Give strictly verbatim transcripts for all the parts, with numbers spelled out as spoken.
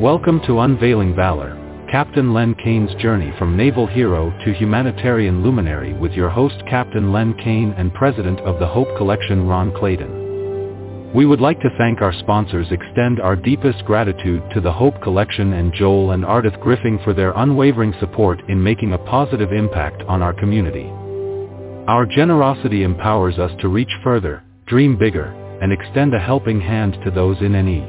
Welcome to Unveiling Valor, Captain Len Kane's journey from naval hero to humanitarian luminary with your host Captain Len Kane and President of the Hope Collection Ron Clayton. We would like to thank our sponsors, extend our deepest gratitude to the Hope Collection and Joel and Ardeth Griffin for their unwavering support in making a positive impact on our community. Our generosity empowers us to reach further, dream bigger, and extend a helping hand to those in need.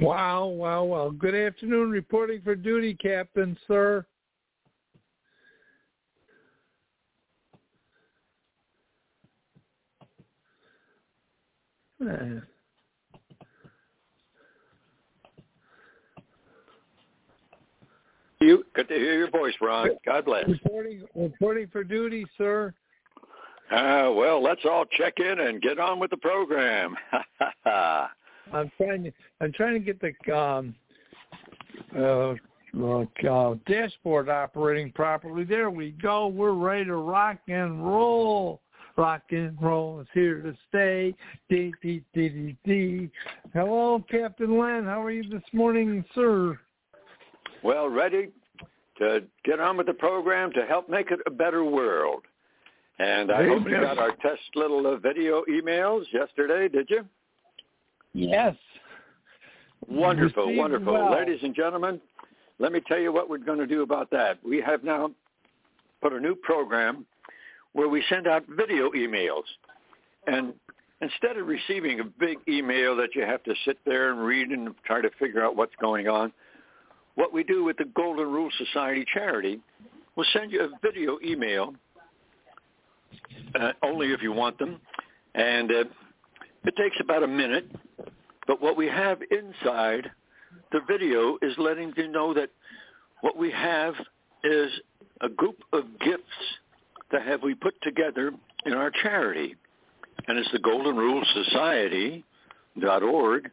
Wow, wow, wow. Good afternoon. Reporting for duty, Captain, sir. Uh, you good to hear your voice, Ron. God bless. Reporting, reporting for duty, sir. Uh, well, let's all check in and get on with the program. Ha, ha, ha. I'm trying to I'm trying to get the um, uh, uh, dashboard operating properly. There we go. We're ready to rock and roll. Rock and roll is here to stay. Dee, dee, dee, dee, dee. Hello, Captain Len. How are you this morning, sir? Well, ready to get on with the program to help make it a better world. And I hope you got our test little uh, video emails yesterday, did you? Yes. Wonderful, Received wonderful. Well. Ladies and gentlemen, let me tell you what we're going to do about that. We have now put a new program where we send out video emails. And instead of receiving a big email that you have to sit there and read and try to figure out what's going on, what we do with the Golden Rule Society charity, we'll send you a video email, uh, only if you want them, and uh, it takes about a minute. But what we have inside the video is letting you know that what we have is a group of gifts that have we put together in our charity. And it's the Golden Rule Society dot org.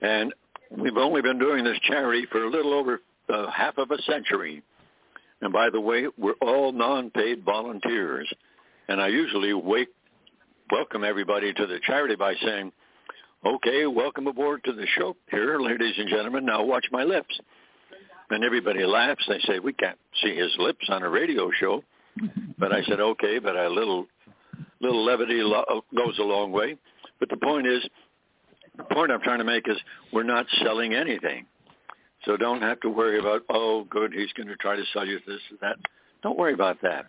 And we've only been doing this charity for a little over uh, half of a century. And by the way, we're all non-paid volunteers. And I usually wake, welcome everybody to the charity by saying, okay, welcome aboard to the show here, ladies and gentlemen. Now watch my lips. And everybody laughs. They say, we can't see his lips on a radio show. But I said, okay, but a little little levity lo- goes a long way. But the point is, the point I'm trying to make is we're not selling anything. So don't have to worry about, oh, good, he's going to try to sell you this and that. Don't worry about that.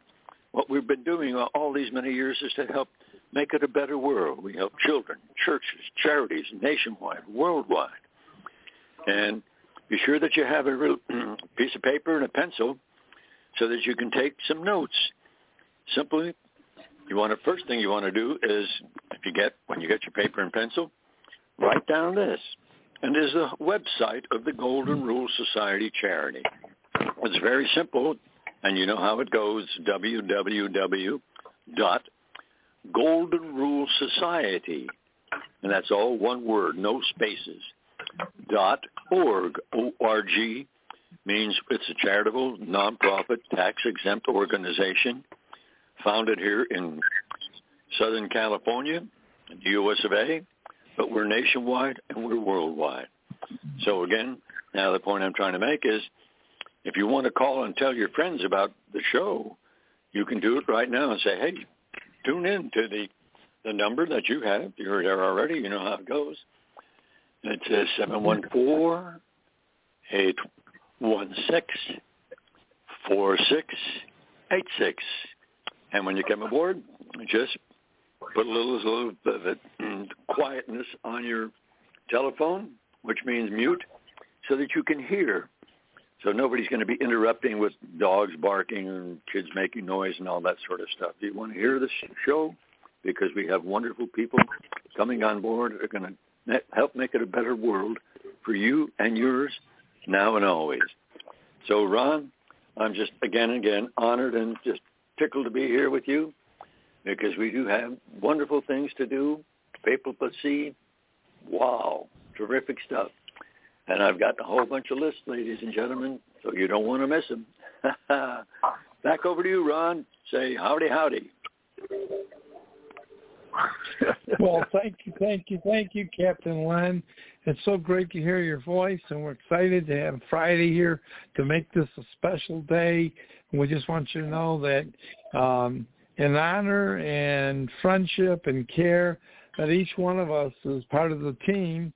What we've been doing all these many years is to help make it a better world. We help children, churches, charities, nationwide, worldwide. And be sure that you have a real piece of paper and a pencil so that you can take some notes. Simply, you want to, first thing you want to do is, if you get, when you get your paper and pencil, write down this. And there's a website of the Golden Rule Society charity. It's very simple, and you know how it goes, www dot Golden Rule Society, and that's all one word, no spaces, dot org, O R G, means it's a charitable, nonprofit, tax-exempt organization founded here in Southern California, the U S of A, but we're nationwide and we're worldwide. So again, now the point I'm trying to make is if you want to call and tell your friends about the show, you can do it right now and say, hey, tune in to the, the number that you have. You're there already. You know how it goes. It says seven one four, eight one six, four six eight six. And when you come aboard, just put a little, little bit of a quietness on your telephone, which means mute, so that you can hear. So nobody's going to be interrupting with dogs barking and kids making noise and all that sort of stuff. Do you want to hear this show? Because we have wonderful people coming on board who are going to help make it a better world for you and yours now and always. So, Ron, I'm just, again and again, honored and just tickled to be here with you because we do have wonderful things to do, people to see. Wow, terrific stuff. And I've got a whole bunch of lists, ladies and gentlemen, so you don't want to miss them. Back over to you, Ron. Say howdy, howdy. Well, thank you, thank you, thank you, Captain Lynn. It's so great to hear your voice, and we're excited to have Friday here to make this a special day. And we just want you to know that um, in honor and friendship and care that each one of us is part of the team.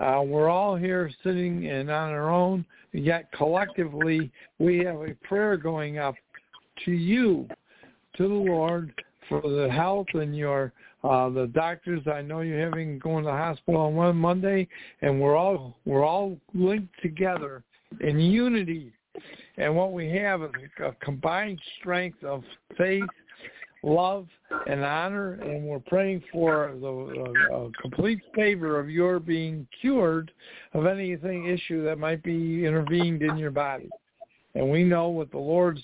Uh, we're all here sitting and on our own, yet collectively we have a prayer going up to you, to the Lord, for the health and your uh, the doctors. I know you're having going to the hospital on one Monday, and we're all we're all linked together in unity. And what we have is a combined strength of faith, love, and honor, and we're praying for the uh, complete favor of your being cured of anything issue that might be intervened in your body. And we know what the Lord's,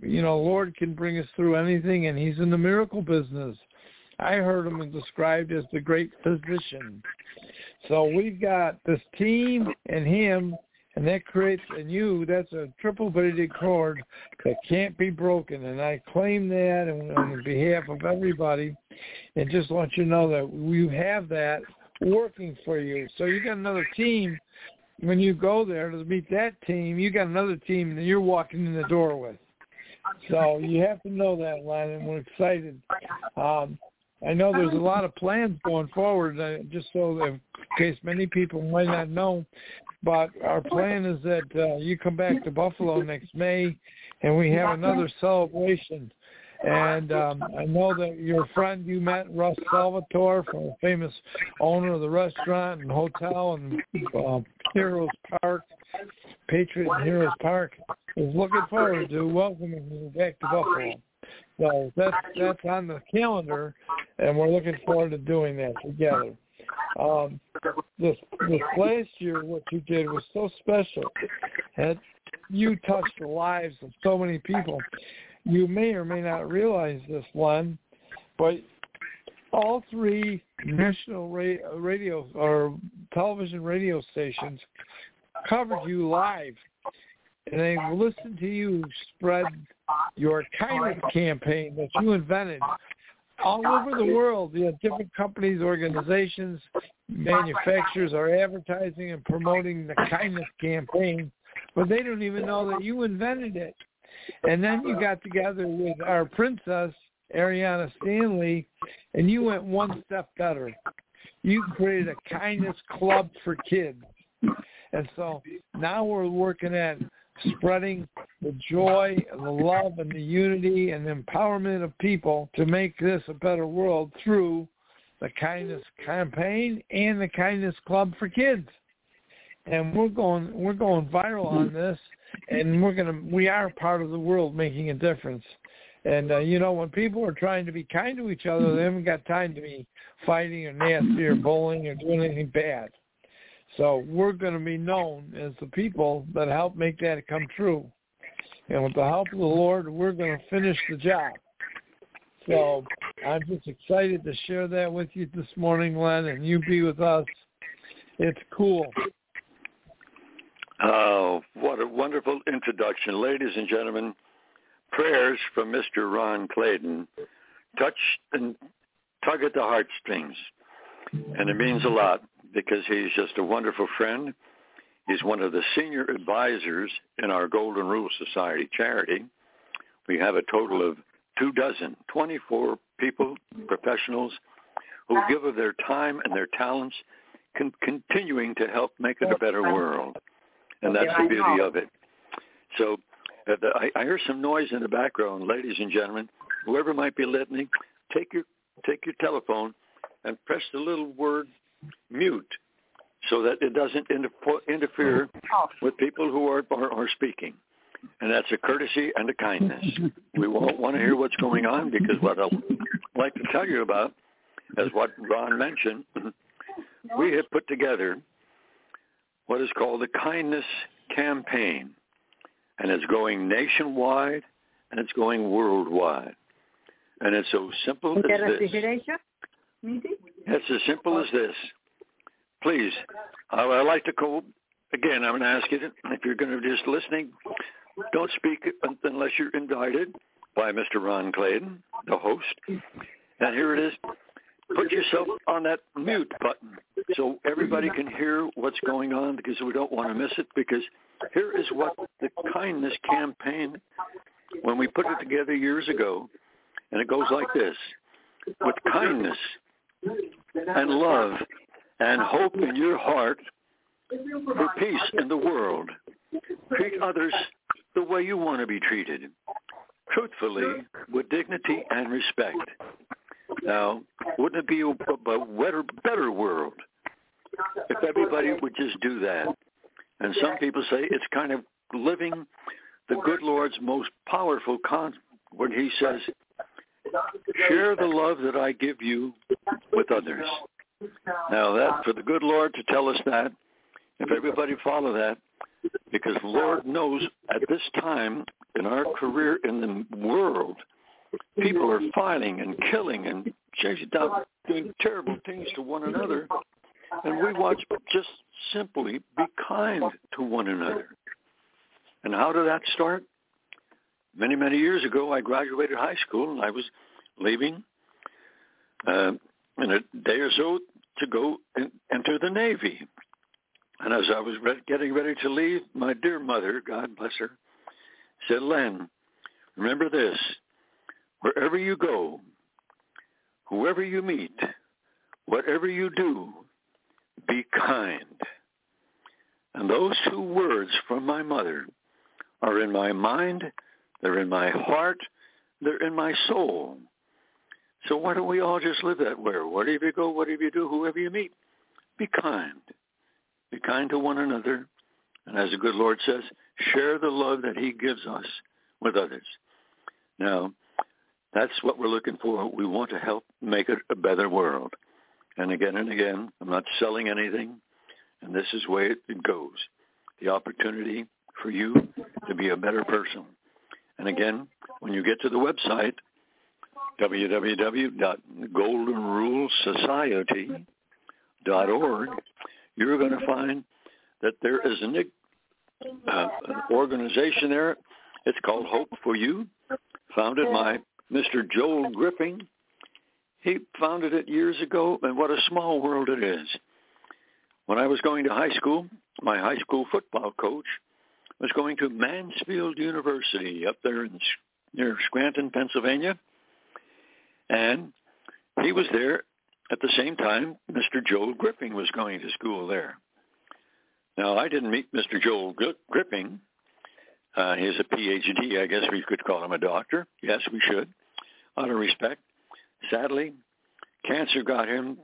you know, Lord can bring us through anything, and he's in the miracle business. I heard him described as the great physician. So we've got this team and him, and that creates in you, that's a triple-braided cord that can't be broken. And I claim that on behalf of everybody, and just want you to know that you have that working for you. So you got another team. When you go there to meet that team, you got another team that you're walking in the door with. So you have to know that, Lynn, and we're excited. Um, I know there's a lot of plans going forward, uh, just so that in case many people might not know, but our plan is that uh, you come back to Buffalo next May, and we have another celebration. And um, I know that your friend you met, Russ Salvatore, from the famous owner of the restaurant and hotel and uh, Heroes Park, Patriot and Heroes Park, is looking forward to welcoming you back to Buffalo. So that's, that's on the calendar, and we're looking forward to doing that together. Um, this, this last year, what you did was so special, and you touched the lives of so many people. You may or may not realize this, Len, but all three national radio or television radio stations covered you live, and they listened to you spread your kindness campaign that you invented. All over the world, you have different companies, organizations, manufacturers are advertising and promoting the kindness campaign, but they don't even know that you invented it. And then you got together with our princess, Ariana Stanley, and you went one step better. You created a kindness club for kids. And so now we're working at spreading the joy and the love and the unity and the empowerment of people to make this a better world through the kindness campaign and the kindness club for kids. And we're going we're going viral on this, and we're gonna we are part of the world making a difference. And uh, you know, when people are trying to be kind to each other, they haven't got time to be fighting or nasty or bullying or doing anything bad. So we're going to be known as the people that help make that come true. And with the help of the Lord, we're going to finish the job. So I'm just excited to share that with you this morning, Len, and you be with us. It's cool. Oh, what a wonderful introduction. Ladies and gentlemen, prayers from Mister Ron Clayton touch and tug at the heartstrings. And it means a lot, because he's just a wonderful friend. He's one of the senior advisors in our Golden Rule Society charity. We have a total of two dozen, twenty-four people, professionals, who give of their time and their talents, con- continuing to help make it a better world. And that's the beauty of it. So uh, the, I, I hear some noise in the background, ladies and gentlemen. Whoever might be listening, take your take your telephone and press the little word mute, so that it doesn't interfere with people who are, are, are speaking. And that's a courtesy and a kindness. We won't want to hear what's going on, because what I'd like to tell you about, as what Ron mentioned, we have put together what is called the Kindness Campaign, and it's going nationwide, and it's going worldwide. And it's so simple as this. It's as simple as this. Please, I, I like to call, again, I'm going to ask you, to, if you're going to be just listening, don't speak unless you're invited by Mister Ron Clayton, the host. And here it is. put yourself on that mute button so everybody can hear what's going on, because we don't want to miss it, because here is what the Kindness Campaign, when we put it together years ago, and it goes like this. With kindness and love and hope in your heart for peace in the world, treat others the way you want to be treated, truthfully, with dignity and respect. Now, wouldn't it be a, a better world if everybody would just do that? And some people say it's kind of living the good Lord's most powerful con- when he says, share the love that I give you with others. Now, that for the good Lord to tell us that, if everybody follow that, because Lord knows at this time in our career in the world, people are fighting and killing and doing terrible things to one another, and we want to just simply be kind to one another. And how did that start? Many, many years ago, I graduated high school, and I was leaving uh, in a day or so to go and enter the Navy. And as I was re- getting ready to leave, my dear mother, God bless her, said, Len, remember this. Wherever you go, whoever you meet, whatever you do, be kind. And those two words from my mother are in my mind, they're in my heart, they're in my soul. So why don't we all just live that way? Wherever you go, whatever you do, whoever you meet, be kind. Be kind to one another. And as the good Lord says, share the love that he gives us with others. Now, that's what we're looking for. We want to help make it a better world. And again and again, I'm not selling anything, and this is the way it goes. The opportunity for you to be a better person. And again, when you get to the website, w w w dot golden rule society dot org, you're going to find that there is an, uh, an organization there. It's called Hope for You, founded by Mister Joel Griffin. He founded it years ago, and what a small world it is. When I was going to high school, my high school football coach was going to Mansfield University up there in, near Scranton, Pennsylvania, and he was there at the same time Mister Joel Griffin was going to school there. Now, I didn't meet Mister Joel Griffin. Uh, he's a P H D, I guess we could call him a doctor. Yes, we should, out of respect. Sadly, cancer got him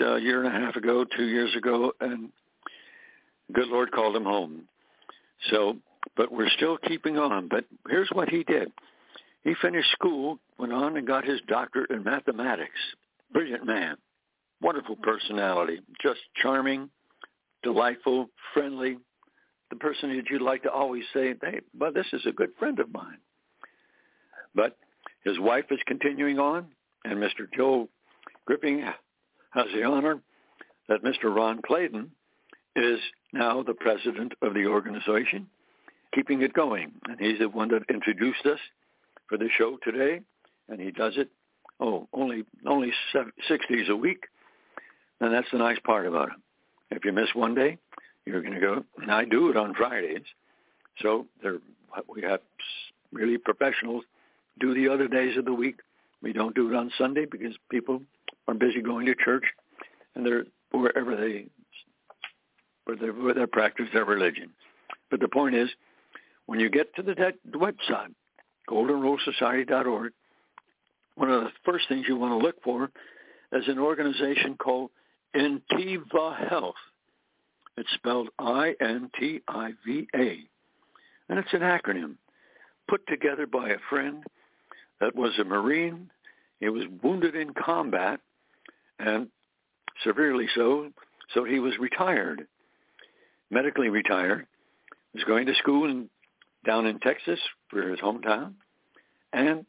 a year and a half ago, two years ago, and good Lord called him home. So, but we're still keeping on. But here's what he did. He finished school, went on and got his doctorate in mathematics. Brilliant man, wonderful personality, just charming, delightful, friendly, the person that you'd like to always say, hey, well, this is a good friend of mine. But his wife is continuing on, and Mister Joel Griffin has the honor that Mister Ron Clayton is now the president of the organization, keeping it going. And he's the one that introduced us for the show today, and he does it, oh, only only six days a week, and that's the nice part about him. If you miss one day, you're going to go, and I do it on Fridays, so there, we have really professionals do the other days of the week. We don't do it on Sunday because people are busy going to church, and they're wherever they, where they, where they practice their religion. But the point is, when you get to the, the website, golden rule society dot org, one of the first things you want to look for is an organization called Intiva Health. It's spelled I N T I V A, and it's an acronym put together by a friend that was a Marine. He was wounded in combat, and severely so, so he was retired, medically retired. He was going to school in, down in Texas for his hometown, and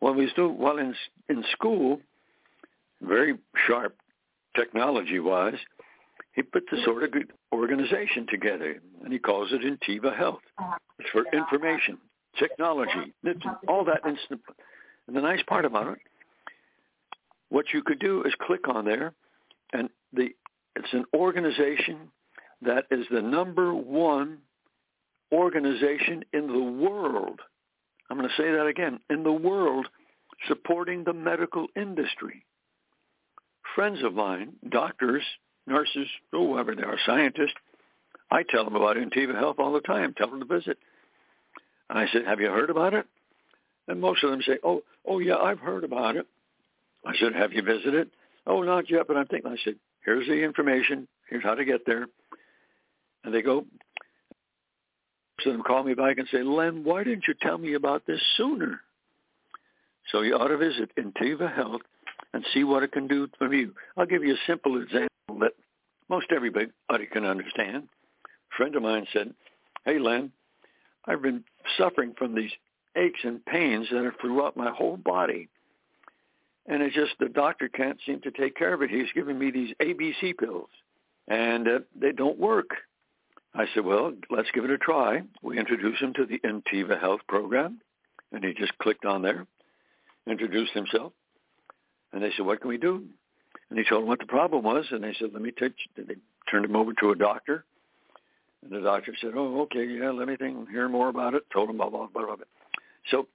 while, we still, while in, in school, very sharp technology-wise, he put the sort of organization together, and he calls it Intiva Health. It's for information, technology, all that. And the nice part about it, what you could do is click on there, and the it's an organization that is the number one organization in the world. I'm going to say that again, in the world, supporting the medical industry. Friends of mine, doctors, nurses, whoever they are, scientists, I tell them about Intiva Health all the time, tell them to visit. And I said, have you heard about it? And most of them say, oh, oh yeah, I've heard about it. I said, have you visited? Oh, not yet, but I'm thinking. I said, here's the information. Here's how to get there. And they go, so they call me back and say, Len, why didn't you tell me about this sooner? So you ought to visit Intiva Health and see what it can do for you. I'll give you a simple example that most everybody can understand. A friend of mine said, hey, Len, I've been suffering from these aches and pains that are throughout my whole body. And it's just the doctor can't seem to take care of it. He's giving me these A B C pills, and uh, they don't work. I said, well, let's give it a try. We introduced him to the Intiva Health program, and he just clicked on there, introduced himself. And they said, what can we do? And he told them what the problem was, and they said, let me take you. They turned him over to a doctor, and the doctor said, oh, okay, yeah, let me think, hear more about it, told him blah, blah, blah, blah. So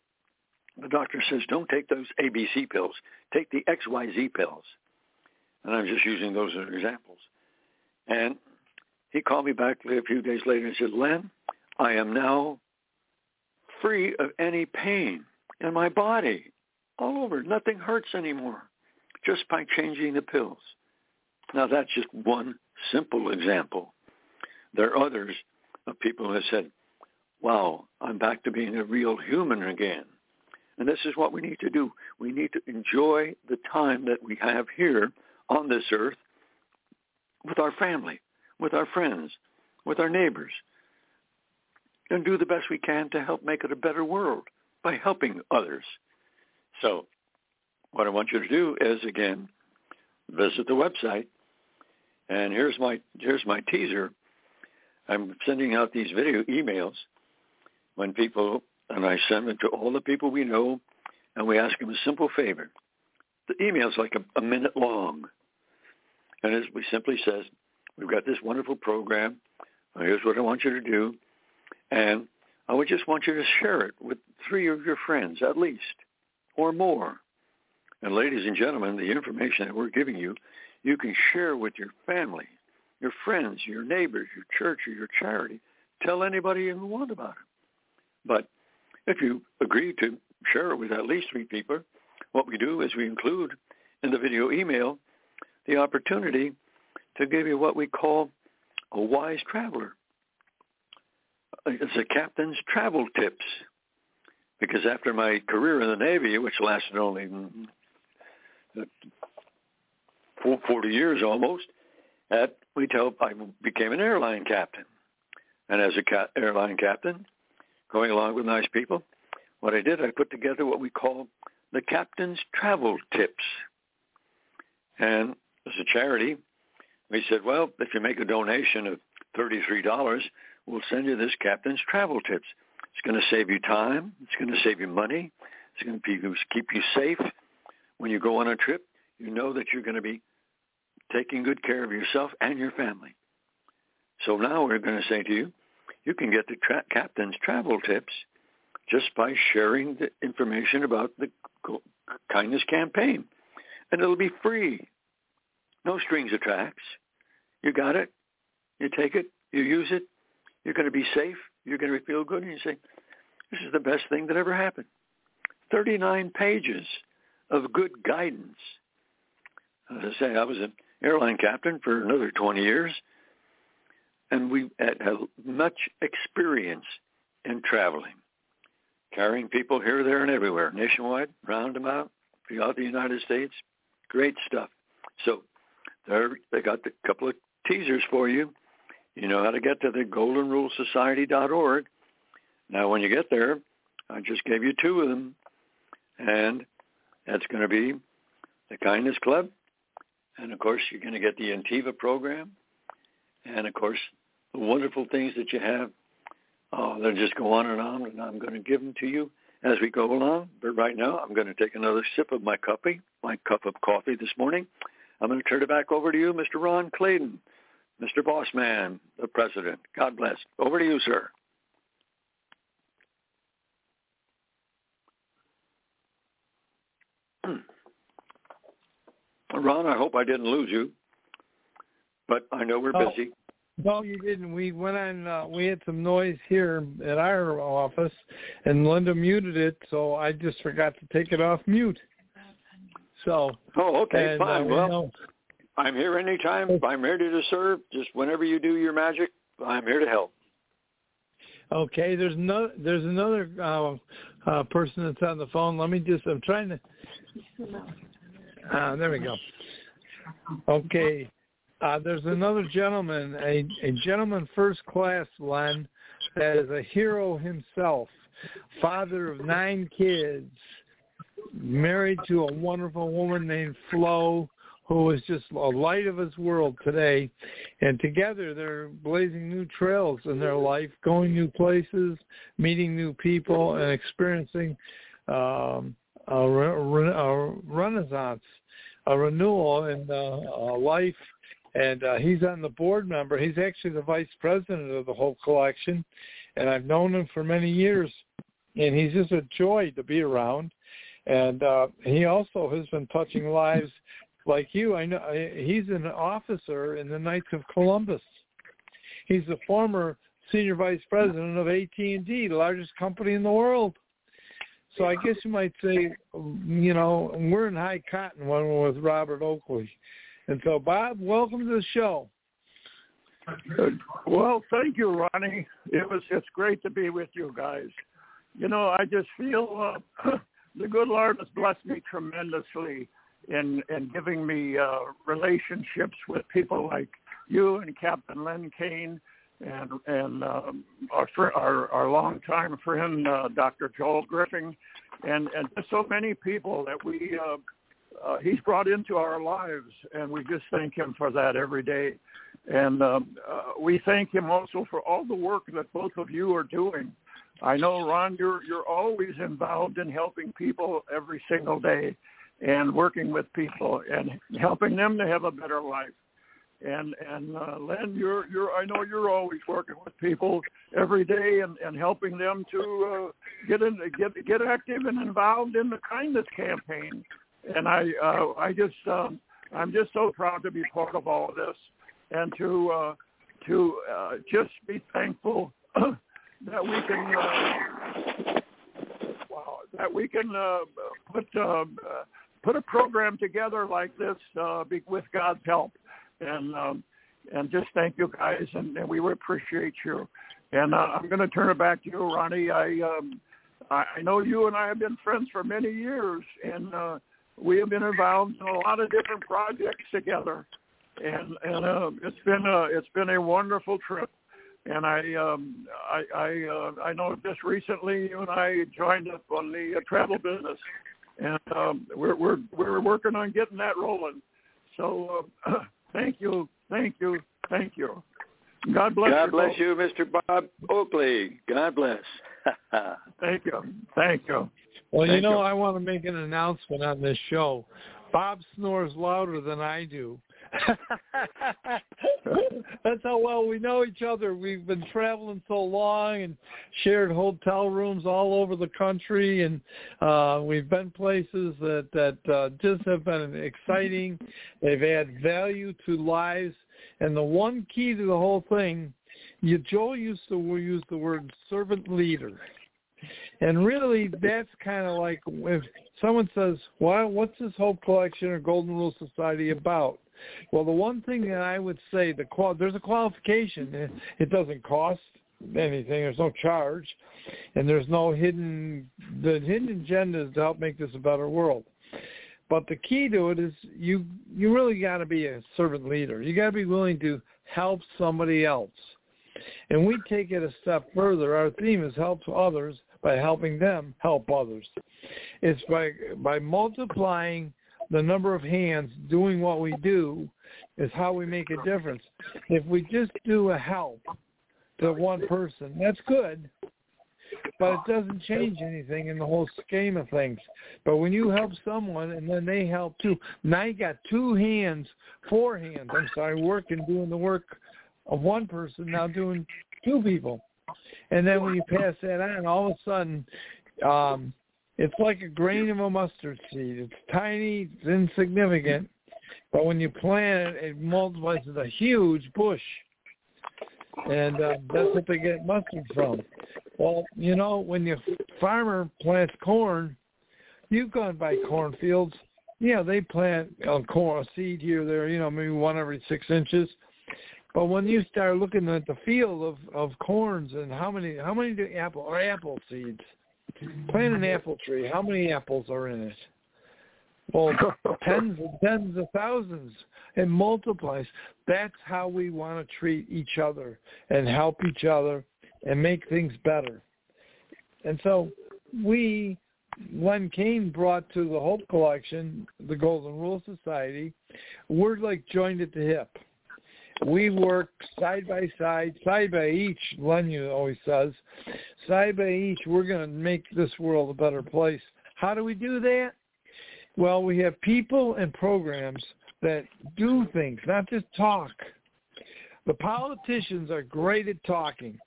the doctor says, don't take those A B C pills. Take the X Y Z pills. And I'm just using those as examples. And he called me back a few days later and said, Len, I am now free of any pain in my body, all over. Nothing hurts anymore, just by changing the pills. Now, that's just one simple example. There are others of people who have said, wow, I'm back to being a real human again. And this is what we need to do. We need to enjoy the time that we have here on this earth with our family, with our friends, with our neighbors, and do the best we can to help make it a better world by helping others. So what I want you to do is, again, visit the website. And here's my here's my teaser. I'm sending out these video emails when people, and I send them to all the people we know, and we ask them a simple favor. The email's like a, a minute long. And it simply says, we've got this wonderful program. Here's what I want you to do. And I would just want you to share it with three of your friends at least, or more. And ladies and gentlemen, the information that we're giving you, you can share with your family, your friends, your neighbors, your church, or your charity. Tell anybody you want about it. But if you agree to share it with at least three people, what we do is we include in the video email the opportunity to give you what we call a wise traveler. It's a captain's travel tips. Because after my career in the Navy, which lasted only forty years almost, at we tell I became an airline captain. And as a ca- airline captain, going along with nice people, what I did, I put together what we call the Captain's Travel Tips. And as a charity, we said, well, if you make a donation of thirty-three dollars, we'll send you this Captain's Travel Tips. It's going to save you time. It's going to save you money. It's going to keep you safe. When you go on a trip, you know that you're going to be taking good care of yourself and your family. So now we're going to say to you, you can get the tra- Captain's Travel Tips just by sharing the information about the Kindness Campaign. And it'll be free. No strings attached. You got it. You take it. You use it. You're going to be safe. You're going to feel good, and you say, this is the best thing that ever happened. thirty-nine pages of good guidance. As I say, I was an airline captain for another twenty years, and we had much experience in traveling, carrying people here, there, and everywhere, nationwide, round them out, throughout the United States. Great stuff. So there, I got a couple of teasers for you. You know how to get to the golden rule society dot org. Now, when you get there, I just gave you two of them, and that's going to be the Kindness Club, and, of course, you're going to get the Intiva program, and, of course, the wonderful things that you have. Oh, they'll just go on and on, and I'm going to give them to you as we go along. But right now, I'm going to take another sip of my cuppy, my cup of coffee this morning. I'm going to turn it back over to you, Mister Ron Clayton, Mister Bossman, the President. God bless. Over to you, sir. Ron, I hope I didn't lose you, but I know we're oh, busy. No, you didn't. We went on. Uh, we had some noise here at our office, and Linda muted it, so I just forgot to take it off mute. So. Oh, okay, and, fine. Uh, well, you know, I'm here anytime. I'm ready to serve. Just whenever you do your magic, I'm here to help. Okay. There's no. There's another uh, uh, person that's on the phone. Let me just. I'm trying to. Uh, there we go. Okay. Uh, there's another gentleman, a, a gentleman first class, Len, that is a hero himself, father of nine kids, married to a wonderful woman named Flo, who is just a light of his world today. And together they're blazing new trails in their life, going new places, meeting new people, and experiencing um, a, re- a renaissance, a renewal in uh, a life. And uh, he's on the board member. He's actually the vice president of the Hope Collection, and I've known him for many years, and he's just a joy to be around. And uh, he also has been touching lives like you. I know he's an officer in the Knights of Columbus. He's the former senior vice president of A T and T, the largest company in the world. So I guess you might say, you know, we're in high cotton when we're with Robert Oakley. And so, Bob, welcome to the show. Well, thank you, Ronnie. It was it's great to be with you guys. You know, I just feel uh, the good Lord has blessed me tremendously in in giving me uh, relationships with people like you and Captain Lynn Kane and and um, our, our our longtime friend uh, Doctor Joel Griffin and and just so many people that we. Uh, Uh, he's brought into our lives, and we just thank him for that every day. And um, uh, we thank him also for all the work that both of you are doing. I know, Ron, you're, you're always involved in helping people every single day and working with people and helping them to have a better life. And, and uh, Len, you're, you're, I know you're always working with people every day and, and helping them to uh, get, in, get, get active and involved in the Kindness Campaign. And I, uh, I just, um, I'm just so proud to be part of all of this, and to, uh, to uh, just be thankful that we can, uh, wow, that we can uh, put uh, put a program together like this uh, be, with God's help, and um, and just thank you guys, and, and we appreciate you. And uh, I'm going to turn it back to you, Ronnie. I, um, I know you and I have been friends for many years, and. Uh, We have been involved in a lot of different projects together, and and uh, it's been a it's been a wonderful trip. And I um, I I, uh, I know just recently you and I joined up on the uh, travel business, and um, we're we're we're working on getting that rolling. So uh, thank you, thank you, thank you. God bless. God bless you, Mister Bob Oakley. God bless. Thank you, thank you. Well, Thank you know, you. I want to make an announcement on this show. Bob snores louder than I do. That's how well we know each other. We've been traveling so long and shared hotel rooms all over the country, and uh, we've been places that, that uh, just have been exciting. They've added value to lives, and the one key to the whole thing, you, Joel used to use the word servant leader. And really, that's kind of like if someone says, well, what's this Hope Collection or Golden Rule Society about? Well, the one thing that I would say, the qual- there's a qualification. It doesn't cost anything. There's no charge. And there's no hidden the hidden agendas to help make this a better world. But the key to it is you, you really got to be a servant leader. You got to be willing to help somebody else. And we take it a step further. Our theme is help others by helping them help others. It's by by multiplying the number of hands doing what we do is how we make a difference. If we just do a help to one person, that's good. but it doesn't change anything in the whole scheme of things. But when you help someone and then they help too, now you got two hands, four hands, I'm sorry, working, doing the work of one person, now doing two people. And then when you pass that on, all of a sudden, um, it's like a grain of a mustard seed. It's tiny, it's insignificant, but when you plant it, it multiplies into a huge bush. And uh, that's what they get mustard from. Well, you know, when your farmer plants corn, you've gone by cornfields. Yeah, they plant uh, corn, a seed here, there, you know, maybe one every six inches. But when you start looking at the field of, of corns and how many how many do apple or apple seeds, plant an apple tree, how many apples are in it? Well, tens and tens of thousands. It multiplies. That's how we want to treat each other and help each other and make things better. And so we, Len Kane brought to the Hope Collection, the Golden Rule Society, we're like joined at the hip. We work side by side, side by each, Len always says, side by each, we're going to make this world a better place. How do we do that? Well, we have people and programs that do things, not just talk. The politicians are great at talking.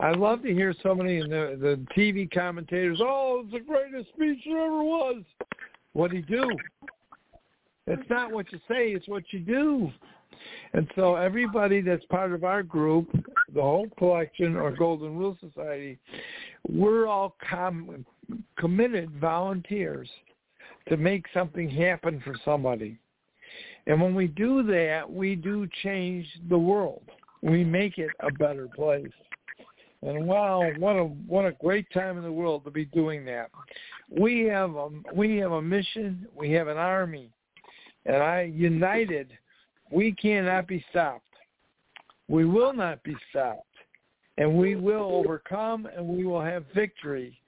I love to hear somebody in the, the T V commentators, oh, it's the greatest speech there ever was. What do you do? It's not what you say, it's what you do. And so everybody that's part of our group, the Hope Collection or Golden Rule Society, we're all com- committed volunteers to make something happen for somebody. And when we do that, we do change the world. We make it a better place. And wow, what a what a great time in the world to be doing that. We have a, we have a mission. We have an army. And I united, we cannot be stopped. We will not be stopped. And we will overcome and we will have victory,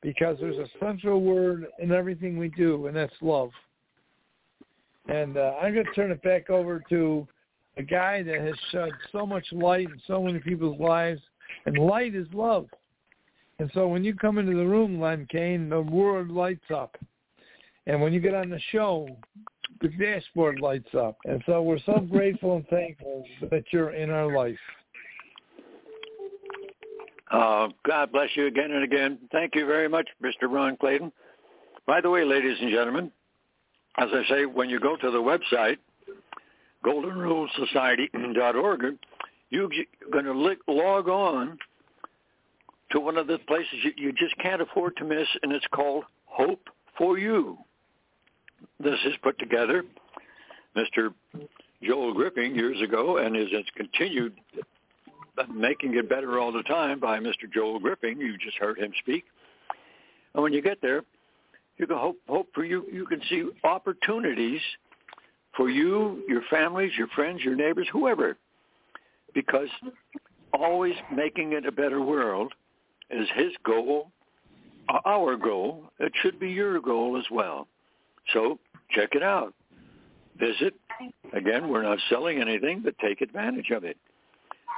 because there's a central word in everything we do, and that's love. And uh, I'm going to turn it back over to a guy that has shed so much light in so many people's lives, and light is love. And so when you come into the room, Len Kane, the world lights up. And when you get on the show, the dashboard lights up. And so we're so grateful and thankful that you're in our life. Uh, God bless you again and again. Thank you very much, Mister Ron Clayton. By the way, ladies and gentlemen, as I say, when you go to the website, golden rule society dot org, you're going to log on to one of the places you just can't afford to miss, and it's called Hope for You. This is put together, Mister Joel Griffin years ago, and is it's continued making it better all the time by Mister Joel Griffin. You just heard him speak. And when you get there, you can hope, hope for you. You can see opportunities for you, your families, your friends, your neighbors, whoever, because always making it a better world is his goal, our goal. It should be your goal as well. So check it out. Visit. Again, we're not selling anything, but take advantage of it.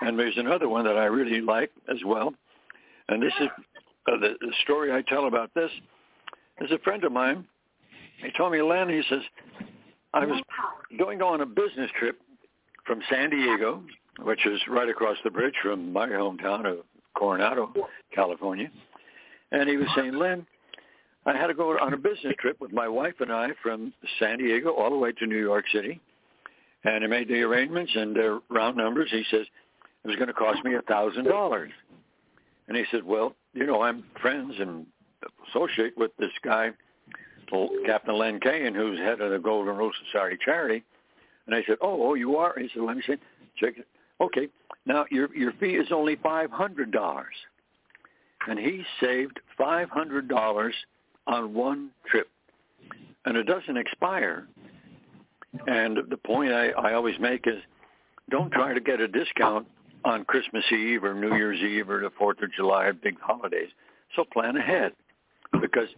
And there's another one that I really like as well. And this is uh, the, the story I tell about this. There's a friend of mine. He told me, Len, he says, I was going on a business trip from San Diego, which is right across the bridge from my hometown of Coronado, California. And he was saying, Len, I had to go on a business trip with my wife and I from San Diego all the way to New York City. And I made the arrangements and their round numbers. He says, it was going to cost me a thousand dollars. And he said, well, you know, I'm friends and associate with this guy, Captain Len Kane, who's head of the Golden Rule Society charity. And I said, oh, oh, you are? He said, let me see. Check it. Okay. Now, your your fee is only five hundred dollars. And he saved five hundred dollars on one trip. And it doesn't expire. And the point I, I always make is, don't try to get a discount on Christmas Eve or New Year's Eve or the fourth of July or big holidays. So plan ahead, because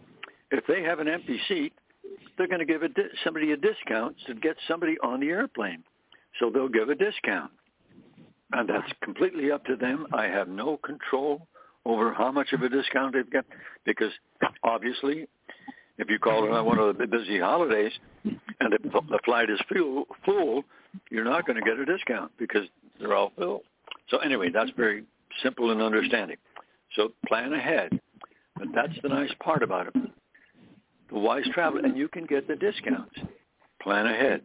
if they have an empty seat, they're going to give a di- somebody a discount to get somebody on the airplane. So they'll give a discount. And that's completely up to them. I have no control over how much of a discount they've got, because obviously if you call it on one of the busy holidays and the, the flight is full, full, you're not going to get a discount because they're all full. So anyway, that's very simple and understanding. So plan ahead. But that's the nice part about it. The wise traveler, and you can get the discounts. Plan ahead.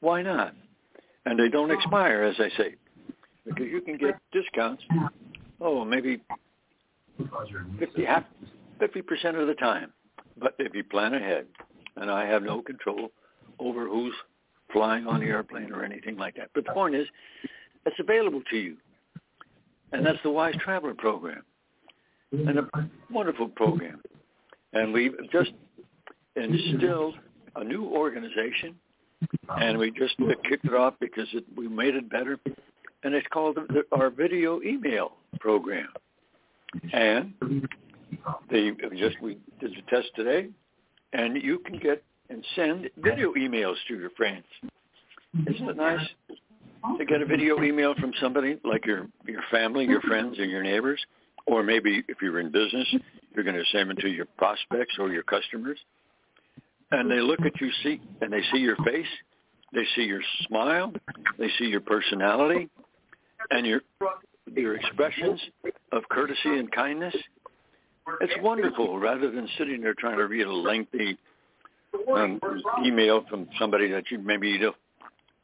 Why not? And they don't expire, as I say, because you can get discounts, oh, maybe fifty, half, fifty percent of the time. But if you plan ahead, and I have no control over who's flying on the airplane or anything like that. But the point is, it's available to you. And that's the Wise Traveler program. And a wonderful program. And we've just instilled a new organization, and we just kicked it off because it, we made it better. And it's called our video email program. And they just we did the test today, and you can get and send video emails to your friends. Isn't it nice to get a video email from somebody like your, your family, your friends, or your neighbors? Or maybe if you're in business, you're going to send them to your prospects or your customers. And they look at you, see, and they see your face. They see your smile. They see your personality and your your expressions of courtesy and kindness. It's wonderful, rather than sitting there trying to read a lengthy um, email from somebody that you maybe you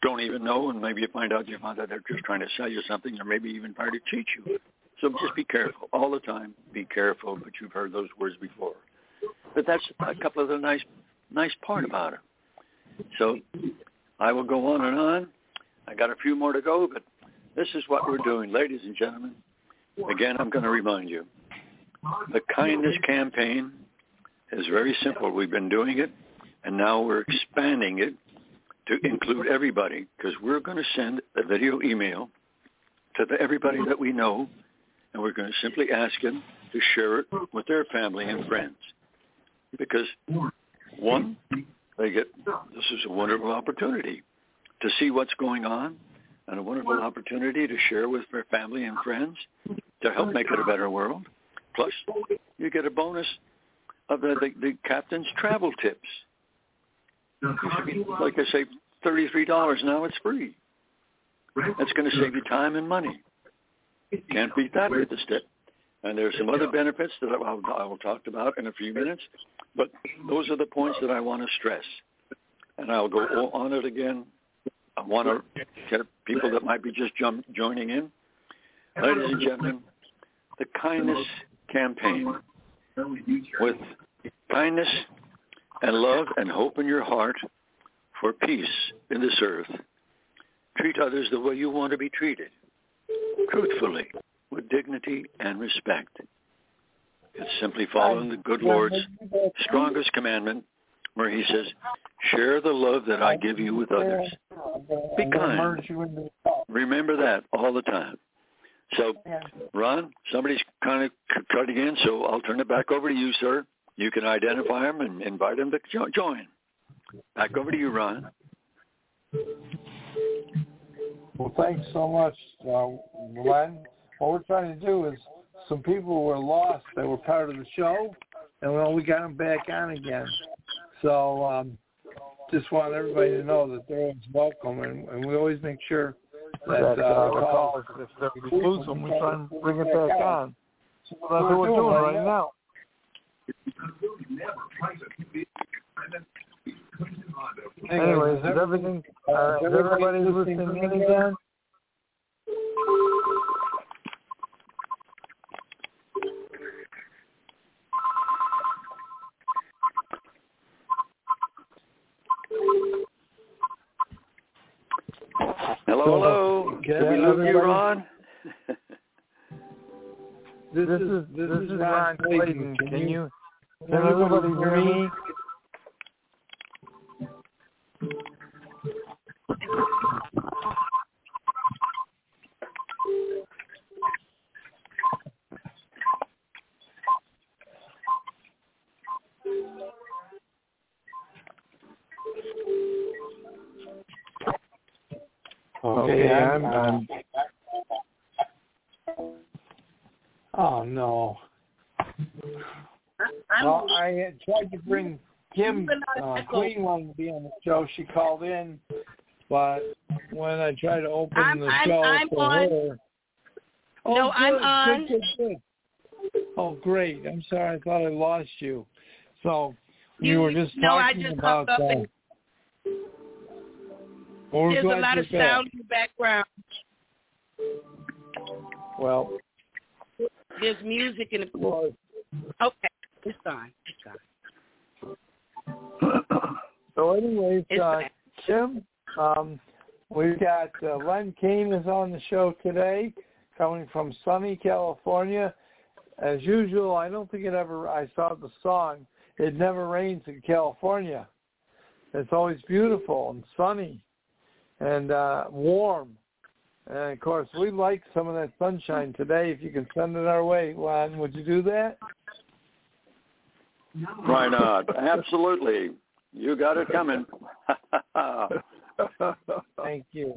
don't even know, and maybe you find out you find out they're just trying to sell you something or maybe even trying to cheat you. So just be careful all the time. Be careful, but you've heard those words before. But that's a couple of the nice nice part about it. So I will go on and on. I got a few more to go, but this is what we're doing, ladies and gentlemen. Again, I'm going to remind you. The Kindness Campaign is very simple. We've been doing it, and now we're expanding it to include everybody, because we're going to send a video email to the, everybody that we know, and we're going to simply ask them to share it with their family and friends. Because, one, they get this is a wonderful opportunity to see what's going on, and a wonderful opportunity to share with their family and friends to help make it a better world. Plus, you get a bonus of the, the, the captain's travel tips. Like I say, thirty-three dollars now, it's free. That's going to save you time and money. Can't beat that with a stick. And there's some other benefits that I, I will talk about in a few minutes, but those are the points that I want to stress. And I'll go on it again. I want to get people that might be just jump, joining in. Ladies and gentlemen, the Kindness Campaign, with kindness and love and hope in your heart for peace in this earth. Treat others the way you want to be treated, truthfully, with dignity and respect. It's simply following the good Lord's strongest commandment, where he says, share the love that I give you with others. Be kind. Remember that all the time. So, Ron, somebody's kind of cutting in, so I'll turn it back over to you, sir. You can identify them and invite them to jo- join. Back over to you, Ron. Well, thanks so much, uh, Len. What we're trying to do is some people were lost. They were part of the show, and well, we got them back on again. So um, just want everybody to know that they're always welcome, and, and we always make sure that uh, callers, if we lose them, we try and bring it back on. So that's what we're doing right now. Anyways, is everything, uh, is everybody listening in again? Hello, hello. Can we love you, Ron? this, this is this, this is Ron Clayton. Can, can you? Can everybody hear me? Okay, I'm, I'm Oh, no. Well, I had tried to bring Kim uh, Queen wanted to be on the show. She called in, but when I tried to open I'm, the I'm, show I'm for on. her... Oh, no, good, I'm on. Good, good, good. Oh, great. I'm sorry. I thought I lost you. So you, you were just no, talking I just about that. And... Well, there's a lot of sound in the background. Well... There's music in the... Well, okay. It's fine. It's fine. So anyways, uh, Kim, um, we've got uh, Len Kane is on the show today, coming from sunny California. As usual, I don't think it ever, I saw the song, It Never Rains in California. It's always beautiful and sunny and uh, warm. And, of course, we'd like some of that sunshine today. If you can send it our way, Lon, would you do that? Why not? Absolutely. You got it coming. Thank you.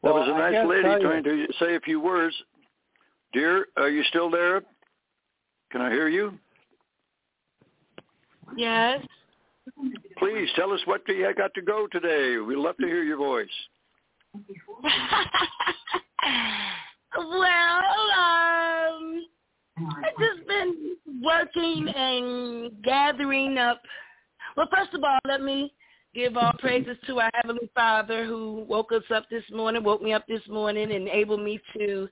Well, that was a nice lady trying to say a few words. Dear, are you still there? Can I hear you? Yes. Please tell us what you got to go today. We'd love to hear your voice. Well, um, I've just been working and gathering up. Well, first of all, let me give all praises to our Heavenly Father who woke us up this morning, woke me up this morning, and enabled me to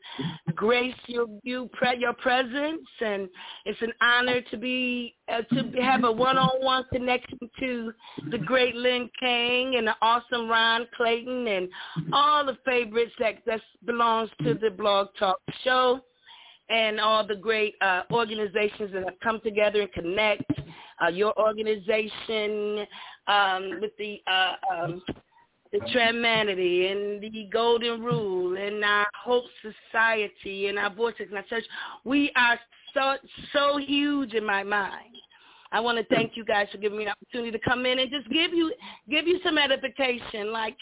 grace your you, your presence. And it's an honor to be uh, to have a one-on-one connection to the great Lynn King and the awesome Ron Clayton and all the favorites that that belongs to the Blog Talk Show and all the great uh, organizations that have come together and connect. Uh, your organization um, with the uh, um, the Transhumanity and the Golden Rule and our Hope Society and our Vortex and our church. We are so, so huge in my mind. I want to thank you guys for giving me an opportunity to come in and just give you give you some edification. Like,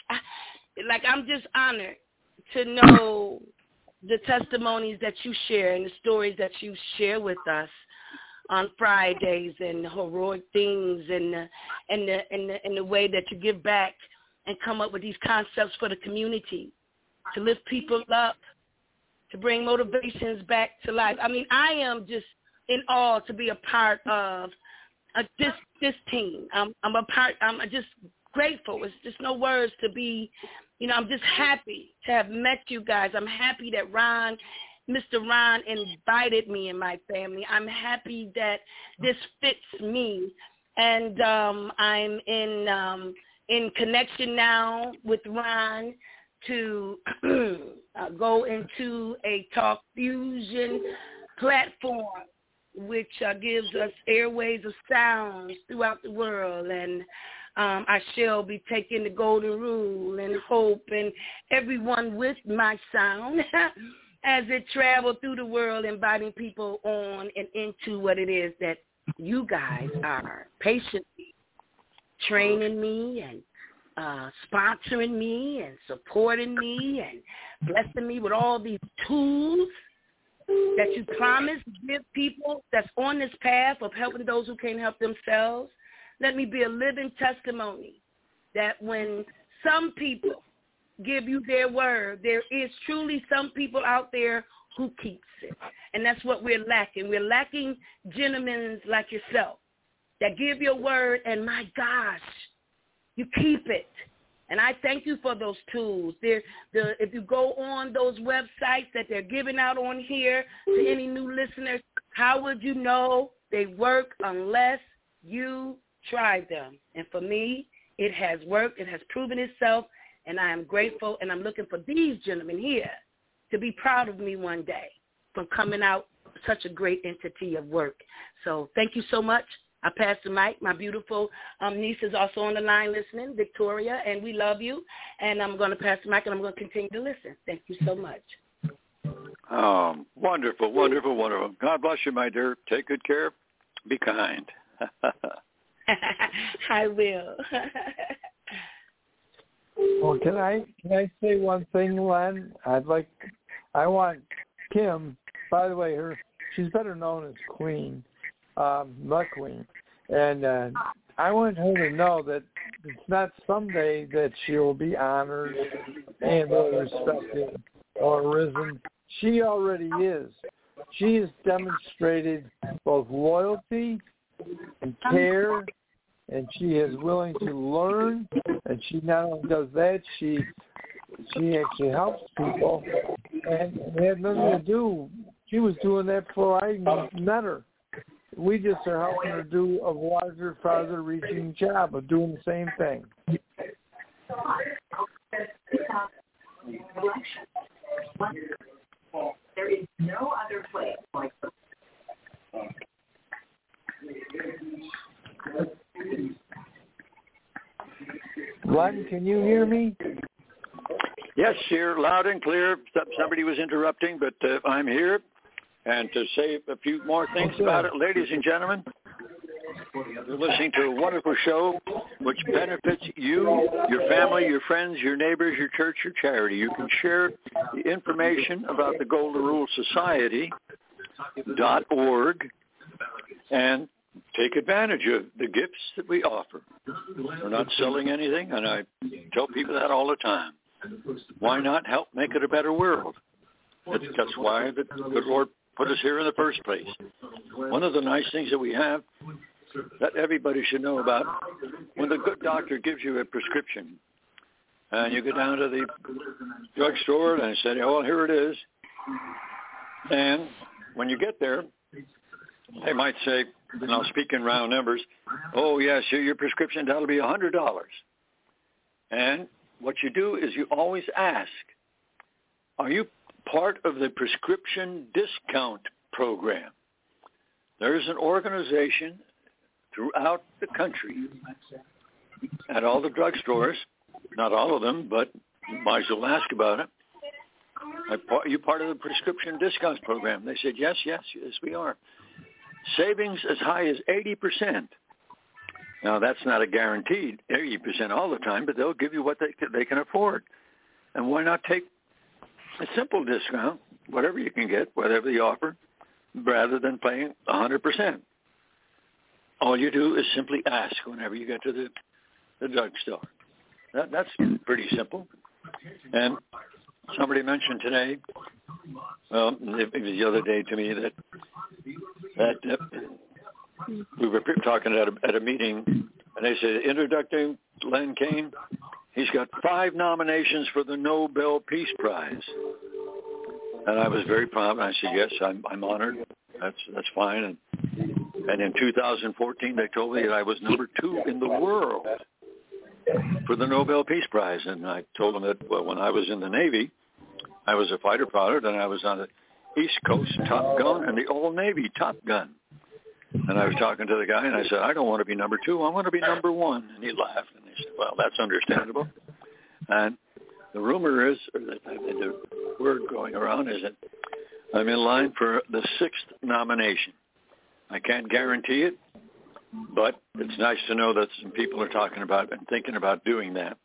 like I'm just honored to know the testimonies that you share and the stories that you share with us on Fridays and heroic things and the, and the and the and the way that you give back and come up with these concepts for the community to lift people up, to bring motivations back to life. I mean, I am just in awe to be a part of a, this this team. I'm, I'm a part. I'm just grateful. It's just no words to be. You know, I'm just happy to have met you guys. I'm happy that Ron. Mister Ron invited me and my family. I'm happy that this fits me, and um, I'm in um, in connection now with Ron to uh, go into a Talk Fusion platform, which uh, gives us airways of sounds throughout the world, and um, I shall be taking the Golden Rule and Hope and everyone with my sound. As it traveled through the world, inviting people on and into what it is that you guys are patiently training me and uh, sponsoring me and supporting me and blessing me with all these tools that you promise to give people that's on this path of helping those who can't help themselves. Let me be a living testimony that when some people give you their word, there is truly some people out there who keeps it. And that's what we're lacking. We're lacking gentlemen like yourself that give your word, and my gosh, you keep it. And I thank you for those tools. There, the, if you go on those websites that they're giving out on here to any new listeners, how would you know they work unless you try them? And for me, it has worked. It has proven itself. And I am grateful, and I'm looking for these gentlemen here to be proud of me one day for coming out such a great entity of work. So thank you so much. I pass the mic. My beautiful um, niece is also on the line listening, Victoria, and we love you. And I'm going to pass the mic, and I'm going to continue to listen. Thank you so much. Um, wonderful, wonderful, wonderful. God bless you, my dear. Take good care. Be kind. I will. Well, can I can I say one thing, Len? I'd like I want Kim by the way, her she's better known as Queen, um, the Queen. And uh, I want her to know that it's not someday that she will be honored and respected or risen. She already is. She has demonstrated both loyalty and care, and she is willing to learn. And she not only does that, she she actually helps people. And it had nothing to do. She was doing that before I met her. We just are helping her do a wiser, farther-reaching job of doing the same thing. There is no other place like this. Glenn, can you hear me? Yes, here, loud and clear. Somebody was interrupting, but uh, I'm here. And to say a few more things about it, ladies and gentlemen, you're listening to a wonderful show which benefits you, your family, your friends, your neighbors, your church, your charity. You can share the information about the Golden Rule Society dot org and take advantage of the gifts that we offer. We're not selling anything, and I tell people that all the time. Why not help make it a better world? That's why the Lord put us here in the first place. One of the nice things that we have that everybody should know about, when the good doctor gives you a prescription and you go down to the drugstore and say, oh, well, here it is. And when you get there, they might say, and I'll speak in round numbers, oh, yes, yeah, so your prescription, that'll be one hundred dollars. And what you do is you always ask, are you part of the prescription discount program? There's an organization throughout the country at all the drugstores, not all of them, but might as well ask about it. Are you part of the prescription discount program? They said, yes, yes, yes, we are. Savings as high as eighty percent. Now, that's not a guaranteed eighty percent all the time, but they'll give you what they they can afford. And why not take a simple discount, whatever you can get, whatever they offer, rather than paying one hundred percent. All you do is simply ask whenever you get to the, the drugstore. That, that's pretty simple. And somebody mentioned today, um, it was the other day to me, that that uh, we were talking at a, at a meeting, and they said, introducing Len Kane, he's got five nominations for the Nobel Peace Prize. And I was very proud. And I said, yes, I'm, I'm honored. That's that's fine. And, and in two thousand fourteen, they told me that I was number two in the world for the Nobel Peace Prize. And I told them that well, when I was in the Navy, I was a fighter pilot, and I was on the East Coast Top Gun and the Old Navy Top Gun. And I was talking to the guy, and I said, I don't want to be number two. I want to be number one. And he laughed, and he said, well, that's understandable. And the rumor is, or the, the word going around is that I'm in line for the sixth nomination. I can't guarantee it, but it's nice to know that some people are talking about and thinking about doing that,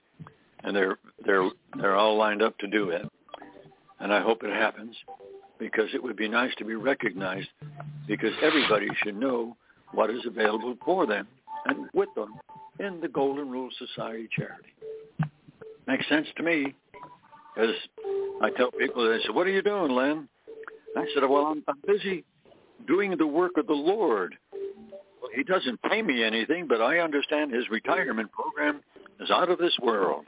and they're they're they're all lined up to do it. And I hope it happens, because it would be nice to be recognized, because everybody should know what is available for them and with them in the Golden Rule Society charity. Makes sense to me, because I tell people, they say, what are you doing, Len? I said, well, I'm, I'm busy doing the work of the Lord. Well, he doesn't pay me anything, but I understand his retirement program is out of this world.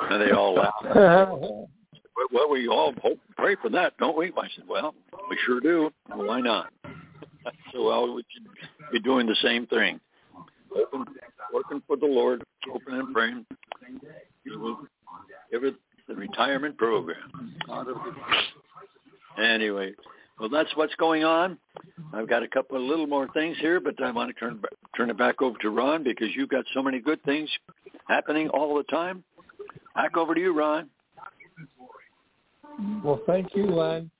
And they all laugh. Well, we all hope and pray for that, don't we? I said, well, we sure do. Well, why not? So well, we should be doing the same thing. Open, working for the Lord, hoping and praying. He will give it the retirement program. Anyway, well, that's what's going on. I've got a couple of little more things here, but I want to turn, turn it back over to Ron, because you've got so many good things happening all the time. Back over to you, Ron. Well, thank you, Len.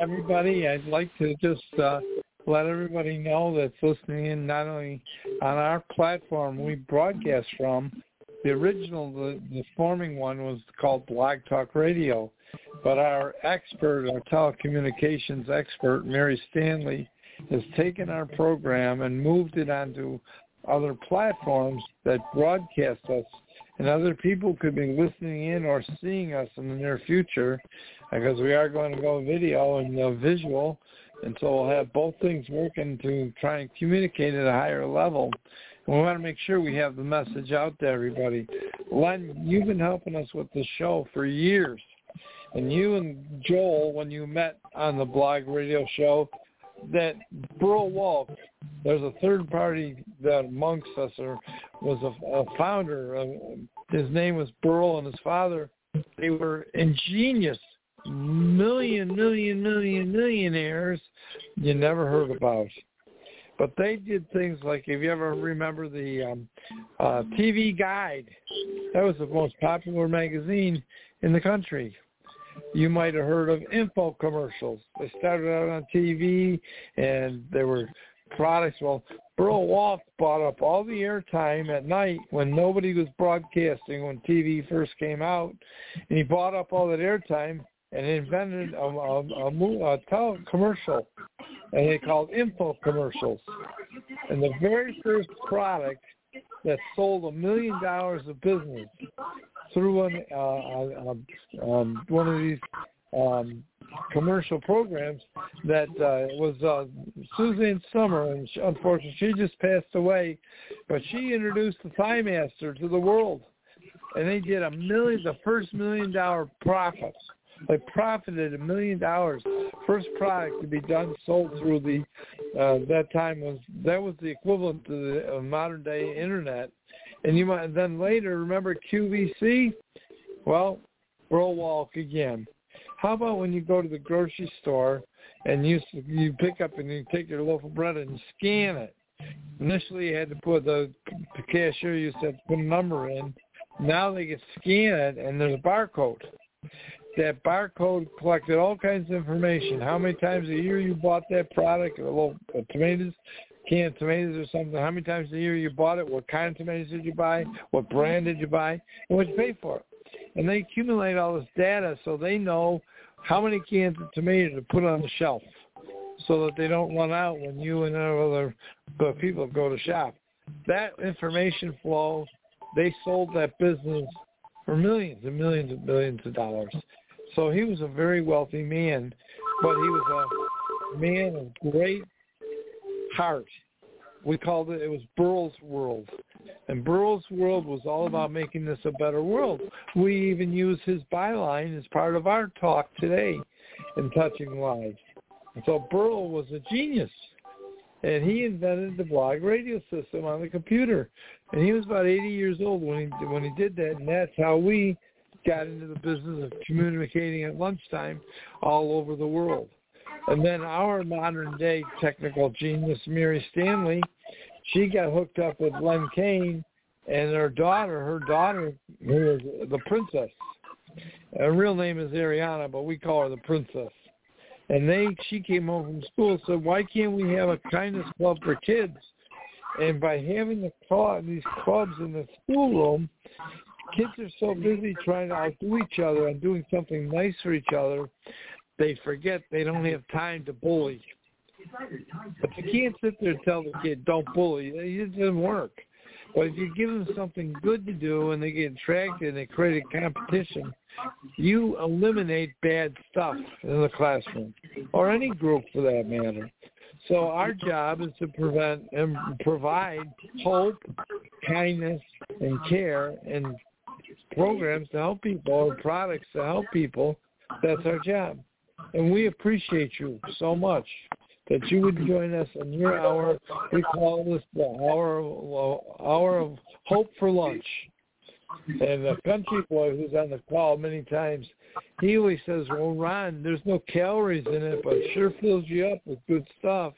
Everybody, I'd like to just uh, let everybody know that's listening in, not only on our platform we broadcast from, the original, the, the forming one was called Blog Talk Radio. But our expert, our telecommunications expert, Mary Stanley, has taken our program and moved it onto other platforms that broadcast us, and other people could be listening in or seeing us in the near future, because we are going to go video and uh, visual, and so we'll have both things working to try and communicate at a higher level. And we want to make sure we have the message out to everybody. Len, you've been helping us with the show for years, and you and Joel, when you met on the Blog Radio show, that Burl Waltz, there's a third party that amongst us, or was a, a founder. His name was Burl, and his father, they were ingenious, million, million, million, millionaires you never heard about. But they did things like, if you ever remember the um, uh, T V Guide, that was the most popular magazine in the country. You might have heard of infomercials. They started out on T V, and there were products. Well, Burl Waltz bought up all the airtime at night when nobody was broadcasting, when T V first came out, and he bought up all that airtime and invented a, a, a, a telecommercial, and they called infomercials. And the very first product that sold a million dollars of business through an, uh, um, um, one of these um, commercial programs that uh, was uh, Suzanne Somers, and she, unfortunately she just passed away, but she introduced the Thighmaster to the world, and they did a million, the first million dollar profit. They profited a million dollars. First product to be done sold through the uh, that time was that was the equivalent to the uh, modern day internet. And you might then later remember Q V C. Well, Burl Waltz again. How about when you go to the grocery store and you you pick up and you take your loaf of bread and scan it? Initially, you had to put the, the cashier used to have to put a number in. Now they can scan it and there's a barcode. That barcode collected all kinds of information. How many times a year you bought that product, a little uh, tomatoes, canned tomatoes or something. How many times a year you bought it? What kind of tomatoes did you buy? What brand did you buy? And what you paid for it. And they accumulate all this data so they know how many cans of tomatoes to put on the shelf so that they don't run out when you and other people go to shop. That information flow, they sold that business for millions and millions and millions of dollars. So he was a very wealthy man, but he was a man of great heart. We called it, it was Burl's World. And Burl's World was all about making this a better world. We even use his byline as part of our talk today in Touching Lives. And so Burl was a genius. And he invented the Blog Radio system on the computer. And he was about eighty years old when he, when he did that, and that's how we got into the business of communicating at lunchtime all over the world. And then our modern-day technical genius, Mary Stanley, she got hooked up with Len Kane and her daughter, her daughter, who is the princess. Her real name is Ariana, but we call her the princess. And they, she came home from school and said, why can't we have a kindness club for kids? And by having the club, these clubs in the schoolroom, kids are so busy trying to outdo each other and doing something nice for each other, they forget they don't have time to bully. But you can't sit there and tell the kid, don't bully. It doesn't work. But if you give them something good to do and they get attracted and they create a competition, you eliminate bad stuff in the classroom, or any group for that matter. So our job is to prevent and provide hope, kindness, and care, and programs to help people, and products to help people. That's our job. And we appreciate you so much that you would join us in your hour. We call this the hour, hour of hope for lunch. And the country boy who's on the call many times, he always says, well, Ron, there's no calories in it, but it sure fills you up with good stuff.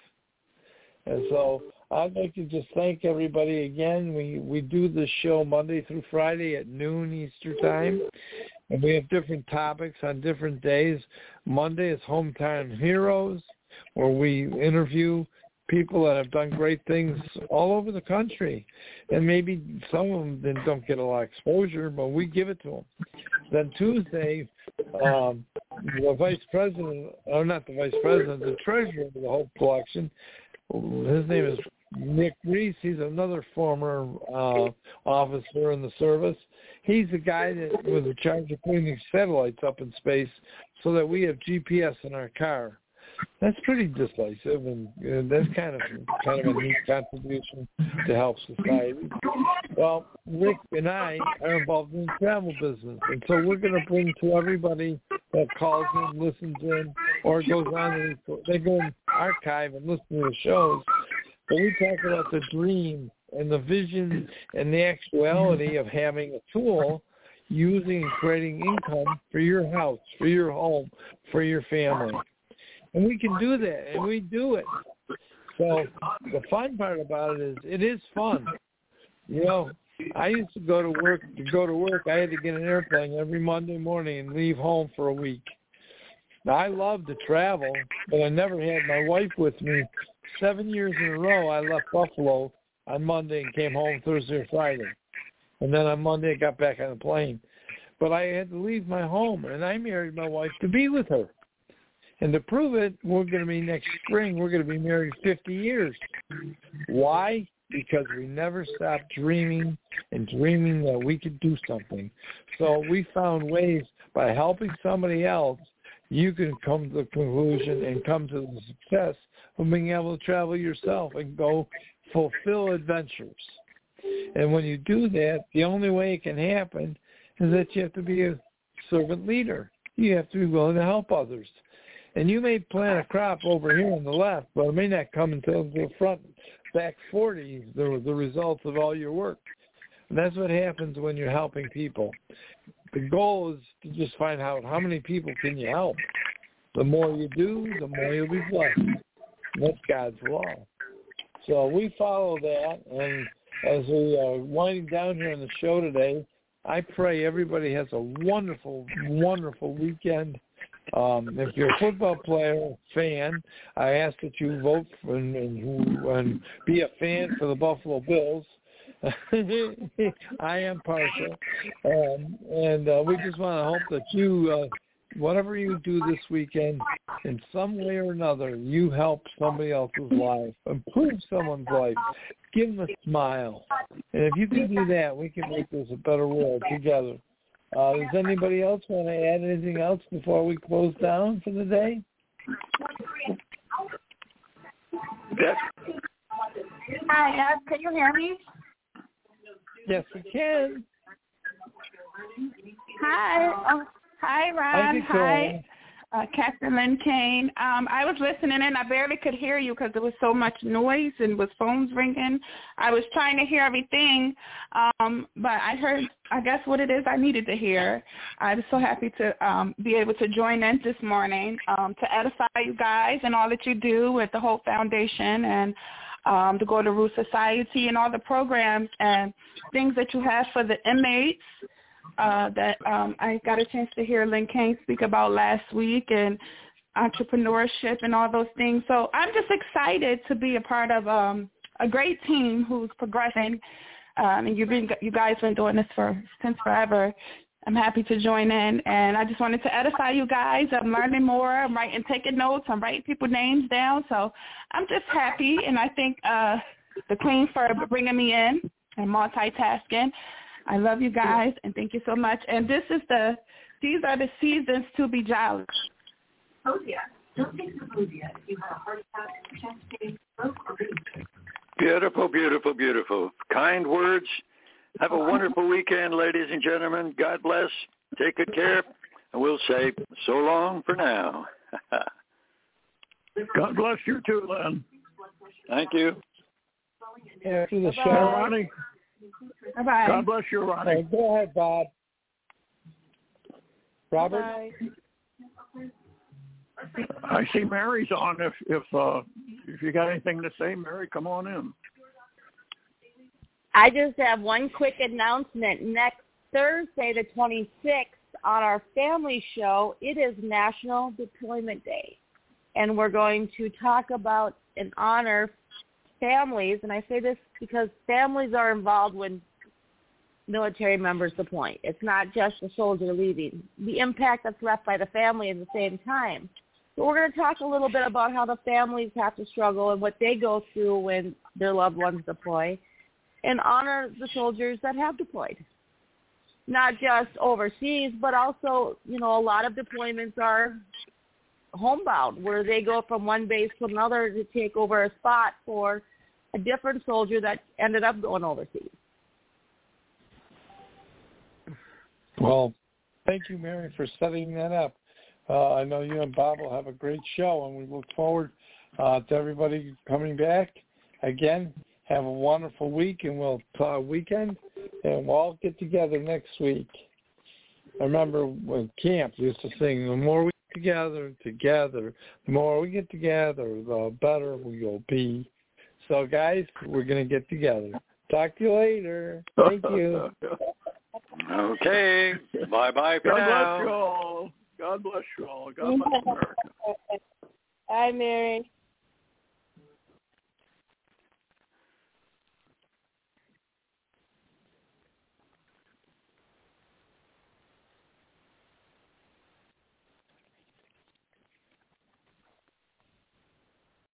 And so I'd like to just thank everybody again. We, we do this show Monday through Friday at noon Eastern time. And we have different topics on different days. Monday is Hometown Heroes, where we interview people that have done great things all over the country. And maybe some of them don't get a lot of exposure, but we give it to them. Then Tuesday, um, the vice president, or not the vice president, the treasurer of the Hope Collection. His name is Nick Reese. He's another former uh, officer in the service. He's the guy that was in charge of putting these satellites up in space so that we have G P S in our car. That's pretty decisive, and, and that's kind of kind of a neat contribution to help society. Well, Rick and I are involved in the travel business, and so we're going to bring to everybody that calls in, listens in, or goes on and they go and archive and listen to the shows. But we talk about the dream and the vision and the actuality of having a tool using and creating income for your house, for your home, for your family. And we can do that, and we do it. So the fun part about it is it is fun. You know, I used to go to work. To go to work, I had to get an airplane every Monday morning and leave home for a week. Now, I loved to travel, but I never had my wife with me. Seven years in a row, I left Buffalo on Monday and came home Thursday or Friday. And then on Monday, I got back on the plane. But I had to leave my home, and I married my wife to be with her. And to prove it, we're going to be next spring, we're going to be married fifty years. Why? Because we never stopped dreaming and dreaming that we could do something. So we found ways by helping somebody else, you can come to the conclusion and come to the success of being able to travel yourself and go fulfill adventures. And when you do that, the only way it can happen is that you have to be a servant leader. You have to be willing to help others. And you may plant a crop over here on the left, but it may not come until the front, back forty, the, the results of all your work. And that's what happens when you're helping people. The goal is to just find out how many people can you help. The more you do, the more you'll be blessed. And that's God's law. So we follow that. And as we are winding down here on the show today, I pray everybody has a wonderful, wonderful weekend. Um, if you're a football player, fan, I ask that you vote for and, and, and be a fan for the Buffalo Bills. I am partial. Um, and uh, we just want to hope that you, uh, whatever you do this weekend, in some way or another, you help somebody else's life, improve someone's life, give them a smile. And if you can do that, we can make this a better world together. Uh, does anybody else want to add anything else before we close down for the day? Yes. Hi, uh, can you hear me? Yes, we can. Hi. Oh, hi, Ron. Hi, uh, Catherine Lynn Kane. Um, I was listening in. I barely could hear you because there was so much noise and with phones ringing. I was trying to hear everything, um, but I heard, I guess, what it is I needed to hear. I'm so happy to um, be able to join in this morning um, to edify you guys and all that you do with the Hope Foundation and Um, to go to Root Society and all the programs and things that you have for the inmates uh, that um, I got a chance to hear Lynn Kane speak about last week and entrepreneurship and all those things. So I'm just excited to be a part of um, a great team who's progressing. Um, and you've been, you guys have been doing this for since forever. I'm happy to join in, and I just wanted to edify you guys. I'm learning more. I'm writing, taking notes. I'm writing people's names down. So I'm just happy, and I thank uh, the Queen for bringing me in and multitasking. I love you guys, and thank you so much. And this is the, these are the seasons to be jolly. Oh, yeah. Don't take the phobia if you have a heart attack, chest pain, stroke, or bleeding. Beautiful, beautiful, beautiful. Kind words. Have a wonderful weekend, ladies and gentlemen. God bless. Take good care. And we'll say so long for now. God bless you too, Lynn. Thank you. Yeah, to the show, Ronnie. Bye-bye. God bless you, Ronnie. Right, go ahead, Bob. Robert? Bye. I see Mary's on. If if uh, if you got anything to say, Mary, come on in. I just have one quick announcement. Next Thursday, the twenty-sixth, on our family show, it is National Deployment Day. And we're going to talk about and honor families. And I say this because families are involved when military members the point. It's not just the soldier leaving. The impact that's left by the family at the same time. So we're going to talk a little bit about how the families have to struggle and what they go through when their loved ones deploy, and honor the soldiers that have deployed. Not just overseas, but also, you know, a lot of deployments are homebound, where they go from one base to another to take over a spot for a different soldier that ended up going overseas. Well, thank you, Mary, for setting that up. Uh, I know you and Bob will have a great show, and we look forward uh, to everybody coming back. Again, have a wonderful week and we'll uh, weekend, and we'll all get together next week. I remember when camp used to sing, the more we get together, together, the more we get together, the better we will be. So, guys, we're going to get together. Talk to you later. Thank you. Okay. Bye-bye for God now. God bless you all. God bless you all. God bless America. Bye, Mary.